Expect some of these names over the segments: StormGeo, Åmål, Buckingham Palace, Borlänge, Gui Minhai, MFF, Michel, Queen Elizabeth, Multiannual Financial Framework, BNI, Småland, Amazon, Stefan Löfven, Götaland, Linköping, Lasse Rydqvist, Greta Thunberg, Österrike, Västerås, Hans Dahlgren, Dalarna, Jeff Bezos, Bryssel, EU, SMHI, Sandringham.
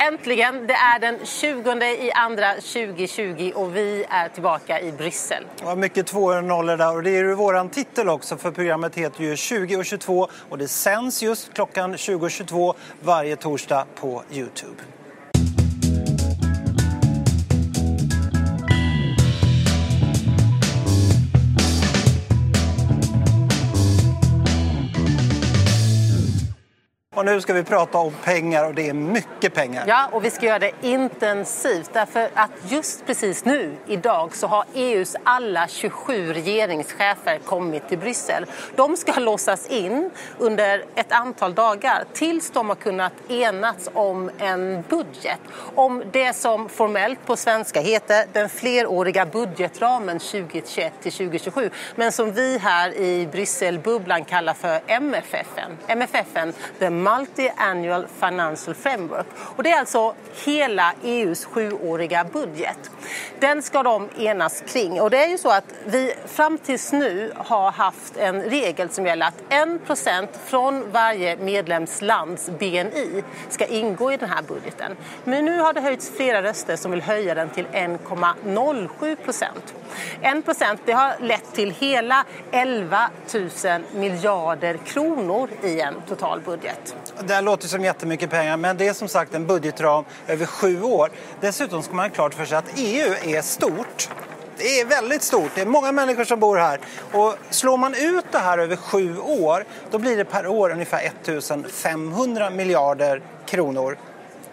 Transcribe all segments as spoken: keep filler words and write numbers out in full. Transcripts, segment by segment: Äntligen, det är den tjugonde i andra tjugohundratjugo och vi är tillbaka i Bryssel. Ja, mycket två noll där och det är ju våran titel också, för programmet heter ju tjugo och tjugotvå och det sänds just klockan tjugo och tjugotvå varje torsdag på YouTube. Och nu ska vi prata om pengar och det är mycket pengar. Ja, och vi ska göra det intensivt därför att just precis nu, idag, så har E U:s alla tjugosju regeringschefer kommit till Bryssel. De ska låsas in under ett antal dagar tills de har kunnat enats om en budget. Om det som formellt på svenska heter den fleråriga budgetramen tjugohundratjugoett till tjugohundratjugosju. Men som vi här i Brysselbubblan kallar för M F F-en. M F F-en, den Multiannual Financial Framework. Och det är alltså hela E U:s sjuåriga budget. Den ska de enas kring. Och det är ju så att vi fram tills nu har haft en regel som gäller att en procent från varje medlemslands B N I ska ingå i den här budgeten. Men nu har det höjts flera röster som vill höja den till en komma noll sju procent. en procent det har lett till hela elva tusen miljarder kronor i en total budget. Det här låter som jättemycket pengar, men det är som sagt en budgetram över sju år. Dessutom ska man ha klart för sig att E U är stort. Det är väldigt stort. Det är många människor som bor här. Och slår man ut det här över sju år, då blir det per år ungefär ettusen femhundra miljarder kronor.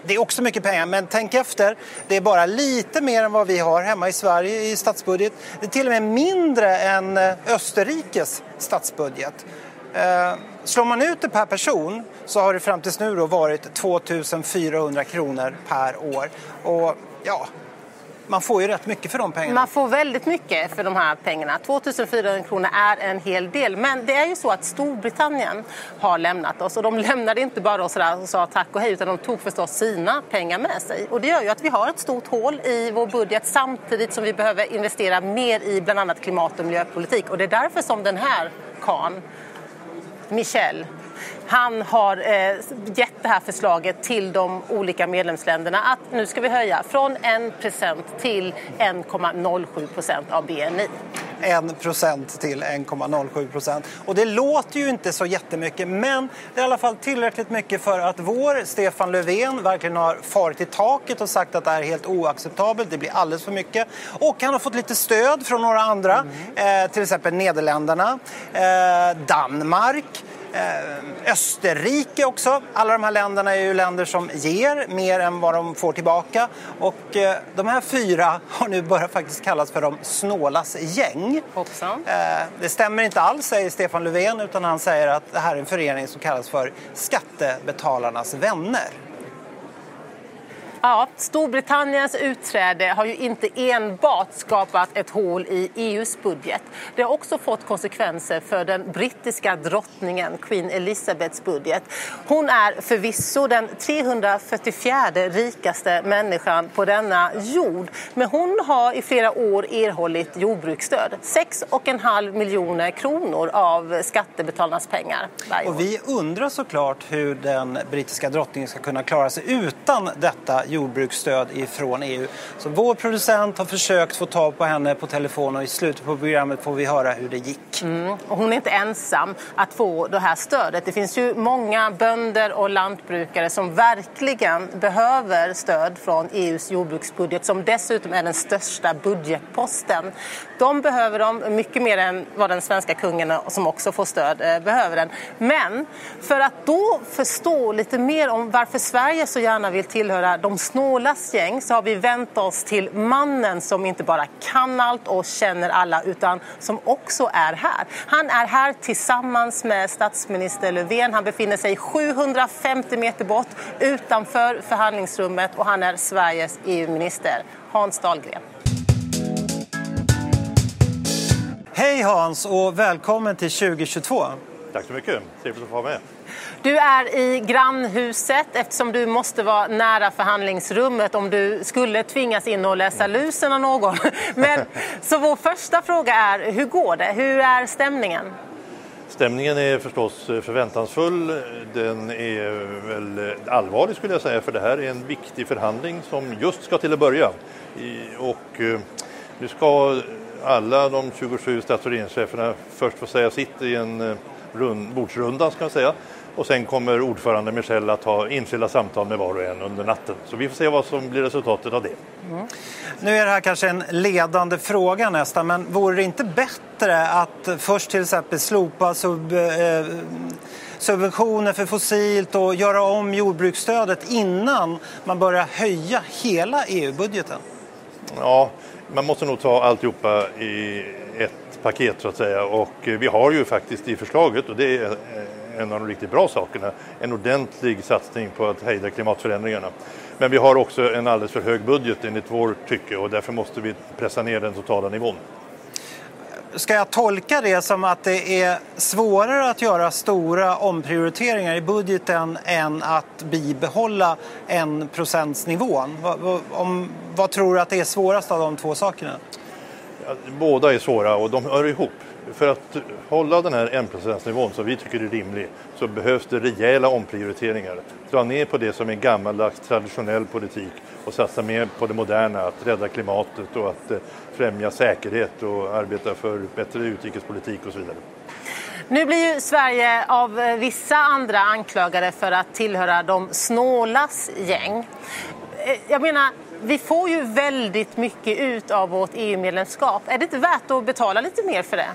Det är också mycket pengar, men tänk efter. Det är bara lite mer än vad vi har hemma i Sverige i statsbudget. Det är till och med mindre än Österrikes statsbudget. Eh, slår man ut det per person så har det fram tills nu då varit tvåtusen fyrahundra kronor per år. Och ja, man får ju rätt mycket för de pengarna. Man får väldigt mycket för de här pengarna. tvåtusen fyrahundra kronor är en hel del. Men det är ju så att Storbritannien har lämnat oss. Och de lämnade inte bara oss där och sa tack och hej, utan de tog förstås sina pengar med sig. Och det gör ju att vi har ett stort hål i vår budget samtidigt som vi behöver investera mer i bland annat klimat- och miljöpolitik. Och det är därför som den här kan... Michel, han har eh, gett det här förslaget till de olika medlemsländerna att nu ska vi höja från en procent till en komma noll sju procent av B N I. en procent till en komma noll sju procent. Och det låter ju inte så jättemycket, men det är i alla fall tillräckligt mycket för att vår Stefan Löfven verkligen har farit i taket och sagt att det är helt oacceptabelt, det blir alldeles för mycket. Och han har fått lite stöd från några andra, mm. eh, till exempel Nederländerna, eh, Danmark, Österrike också. Alla de här länderna är ju länder som ger mer än vad de får tillbaka. Och de här fyra har nu börjat faktiskt kallas för de snålas gäng. Hoppsan. Det stämmer inte alls, säger Stefan Löfven, utan han säger att det här är en förening som kallas för Skattebetalarnas vänner. Ja, Storbritanniens utträde har ju inte enbart skapat ett hål i E U:s budget. Det har också fått konsekvenser för den brittiska drottningen Queen Elizabeths budget. Hon är förvisso den trehundrafyrtiofjärde rikaste människan på denna jord. Men hon har i flera år erhållit jordbruksstöd. sex komma fem miljoner kronor av skattebetalarnas pengar varje år. Och vi undrar såklart hur den brittiska drottningen ska kunna klara sig utan detta jordbruksstöd ifrån E U. Så vår producent har försökt få tag på henne på telefon och i slutet på programmet får vi höra hur det gick. Mm. Och hon är inte ensam att få det här stödet. Det finns ju många bönder och lantbrukare som verkligen behöver stöd från E U:s jordbruksbudget, som dessutom är den största budgetposten. De behöver dem mycket mer än vad den svenska kungen, som också får stöd, behöver den. Men för att då förstå lite mer om varför Sverige så gärna vill tillhöra de snålas gäng, så har vi vänt oss till mannen som inte bara kan allt och känner alla, utan som också är här. Han är här tillsammans med statsminister Löfven. Han befinner sig sjuhundrafemtio meter bort utanför förhandlingsrummet och han är Sveriges E U-minister, Hans Dahlgren. Hej Hans och välkommen till tjugo tjugotvå. Tack så mycket, trevligt att få vara med. Du är i grannhuset eftersom du måste vara nära förhandlingsrummet om du skulle tvingas in och läsa lusen av någon. Men, så vår första fråga är, hur går det? Hur är stämningen? Stämningen är förstås förväntansfull. Den är väl allvarlig skulle jag säga, för det här är en viktig förhandling som just ska till att börja. Och nu ska alla de tjugosju stats- och regeringscheferna först få säga sitt i en rund, bordsrunda ska jag säga. Och sen kommer ordförande Michel att ha enskilda samtal med var och en under natten. Så vi får se vad som blir resultatet av det. Mm. Nu är det här kanske en ledande fråga nästan, men vore det inte bättre att först till exempel slopa sub, eh, subventioner för fossilt och göra om jordbruksstödet innan man börjar höja hela E U-budgeten? Ja, man måste nog ta alltihopa i ett paket så att säga. Och vi har ju faktiskt i förslaget, och det är en av de riktigt bra sakerna, en ordentlig satsning på att hejda klimatförändringarna. Men vi har också en alldeles för hög budget enligt vår tycke, och därför måste vi pressa ner den totala nivån. Ska jag tolka det som att det är svårare att göra stora omprioriteringar i budgeten än att bibehålla en procentsnivån? Vad, om, vad tror du att det är svårast av de två sakerna? Båda är svåra och de hör ihop. För att hålla den här en procentsnivån som vi tycker är rimlig så behövs det rejäla omprioriteringar. Dra ner på det som är gammaldags traditionell politik och satsa mer på det moderna, att rädda klimatet och att främja säkerhet och arbeta för bättre utrikespolitik och så vidare. Nu blir ju Sverige av vissa andra anklagade för att tillhöra de snålas gäng. Jag menar, vi får ju väldigt mycket ut av vårt E U-medlemskap. Är det inte värt att betala lite mer för det?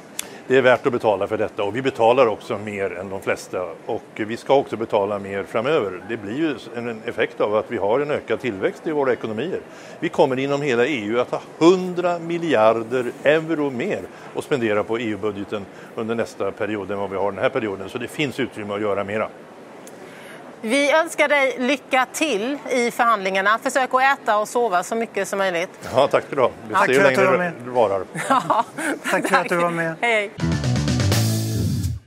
Det är värt att betala för detta, och vi betalar också mer än de flesta, och vi ska också betala mer framöver. Det blir ju en effekt av att vi har en ökad tillväxt i våra ekonomier. Vi kommer inom hela E U att ha hundra miljarder euro mer att spendera på E U-budgeten under nästa period än vad vi har den här perioden, så det finns utrymme att göra mera. Vi önskar dig lycka till i förhandlingarna. Försök att äta och sova så mycket som möjligt. Ja, tack för det. Vi ser hur länge du, var du varar. Ja, tack för att du var med. Hej, hej.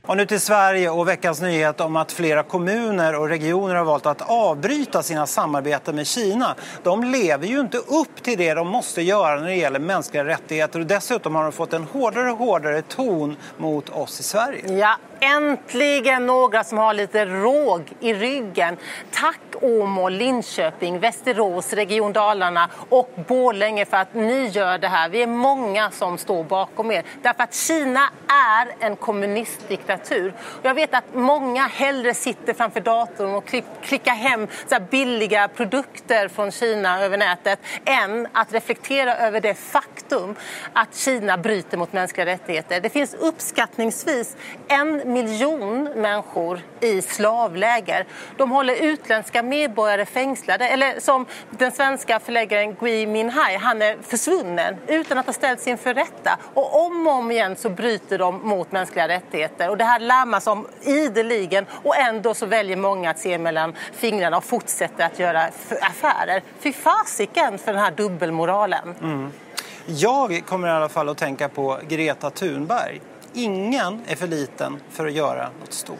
Och nu till Sverige och veckans nyhet om att flera kommuner och regioner har valt att avbryta sina samarbeten med Kina. De lever ju inte upp till det de måste göra när det gäller mänskliga rättigheter, och dessutom har de fått en hårdare och hårdare ton mot oss i Sverige. Ja, äntligen några som har lite råg i ryggen. Tack Åmål, Linköping, Västerås, Region Dalarna och Borlänge för att ni gör det här. Vi är många som står bakom er. Därför att Kina är en kommunistdiktatur. Jag vet att många hellre sitter framför datorn och klickar hem så här billiga produkter från Kina över nätet än att reflektera över det faktum att Kina bryter mot mänskliga rättigheter. Det finns uppskattningsvis en miljon människor i slavläger. De håller utländska medborgare fängslade, eller som den svenska förläggaren Gui Minhai, han är försvunnen utan att ha ställts inför rätta. Och om och om igen så bryter de mot mänskliga rättigheter. Och det här larmas om ideligen, och ändå så väljer många att se mellan fingrarna och fortsätter att göra affärer. Fy fasiken för den här dubbelmoralen. Mm. Jag kommer i alla fall att tänka på Greta Thunberg. Ingen är för liten för att göra något stort.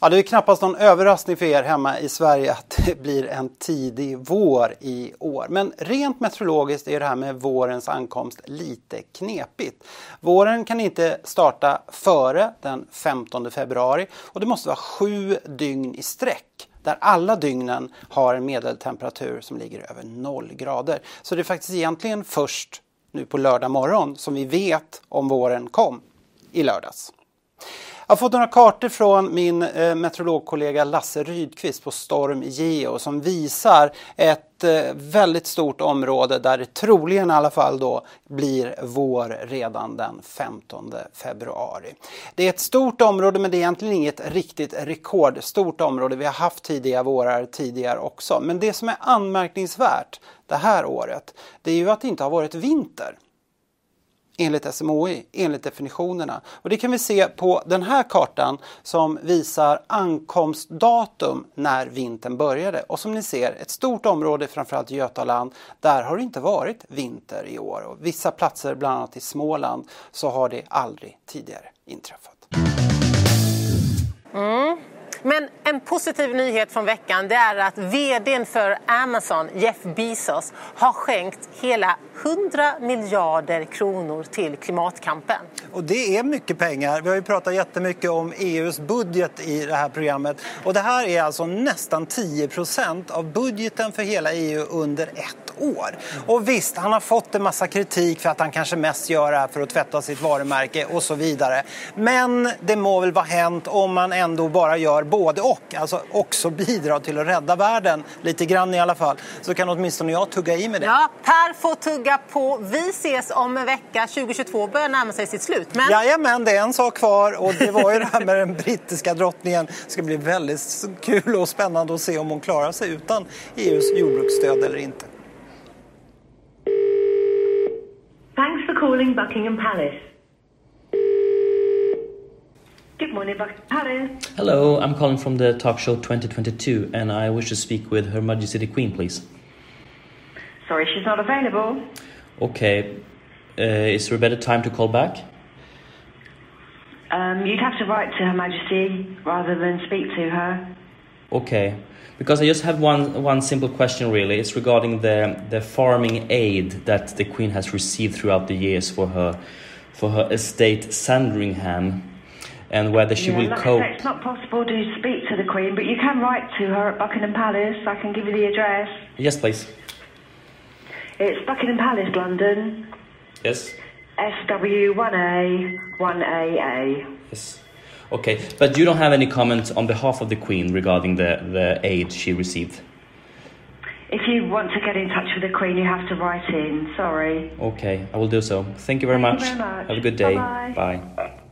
Ja, det är knappast någon överraskning för er hemma i Sverige att det blir en tidig vår i år. Men rent meteorologiskt är det här med vårens ankomst lite knepigt. Våren kan inte starta före den femtonde februari, och det måste vara sju dygn i sträck där alla dygnen har en medeltemperatur som ligger över noll grader. Så det är faktiskt egentligen först nu på lördag morgon som vi vet om våren kom i lördags. Jag har fått några kartor från min eh, meteorologkollega Lasse Rydqvist på StormGeo som visar ett eh, väldigt stort område där det troligen i alla fall då blir vår redan den femtonde februari. Det är ett stort område, men det är egentligen inget riktigt rekordstort område. Vi har haft tidiga vårar tidigare också, men det som är anmärkningsvärt det här året, det är ju att det inte har varit vinter. Enligt S M H I, enligt definitionerna. Och det kan vi se på den här kartan som visar ankomstdatum när vintern började. Och som ni ser, ett stort område, framförallt Götaland, där har det inte varit vinter i år. Och vissa platser, bland annat i Småland, så har det aldrig tidigare inträffat. Mm. Men en positiv nyhet från veckan, det är att vdn för Amazon, Jeff Bezos, har skänkt hela hundra miljarder kronor till klimatkampen. Och det är mycket pengar. Vi har ju pratat jättemycket om E U:s budget i det här programmet. Och det här är alltså nästan tio procent av budgeten för hela E U under ett år. Och visst, han har fått en massa kritik för att han kanske mest gör det här för att tvätta sitt varumärke och så vidare. Men det må väl vara hänt om man ändå bara gör både och. Alltså också bidrar till att rädda världen lite grann i alla fall. Så kan åtminstone jag tugga i med det. Ja, Per får tugga på. Vi ses om en vecka. tjugohundratjugotvå börjar närma sig sitt slut. Men... Jajamän, det är en sak kvar. Och det var ju det här med den brittiska drottningen. Det ska bli väldigt kul och spännande att se om hon klarar sig utan E U:s jordbruksstöd eller inte. Thanks for calling Buckingham Palace. Good morning, Buckingham Palace. Hello, I'm calling from the talk show twenty twenty-two and I wish to speak with Her Majesty the Queen, please. Sorry, she's not available. Okay. Uh, is there a better time to call back? Um, you'd have to write to Her Majesty rather than speak to her. Okay. Because I just have one one simple question, really. It's regarding the the farming aid that the Queen has received throughout the years for her for her estate Sandringham, and whether she yeah, will like cope. I said, it's not possible to speak to the Queen, but you can write to her at Buckingham Palace. I can give you the address. Yes, please. It's Buckingham Palace, London. Yes. S W one A one A A. Yes. Okay, but you don't have any comments on behalf of the Queen regarding the, the aid she received? If you want to get in touch with the Queen, you have to write in. Sorry. Okay, I will do so. Thank you very, Thank much. You very much. Have a good day. Bye-bye. Bye.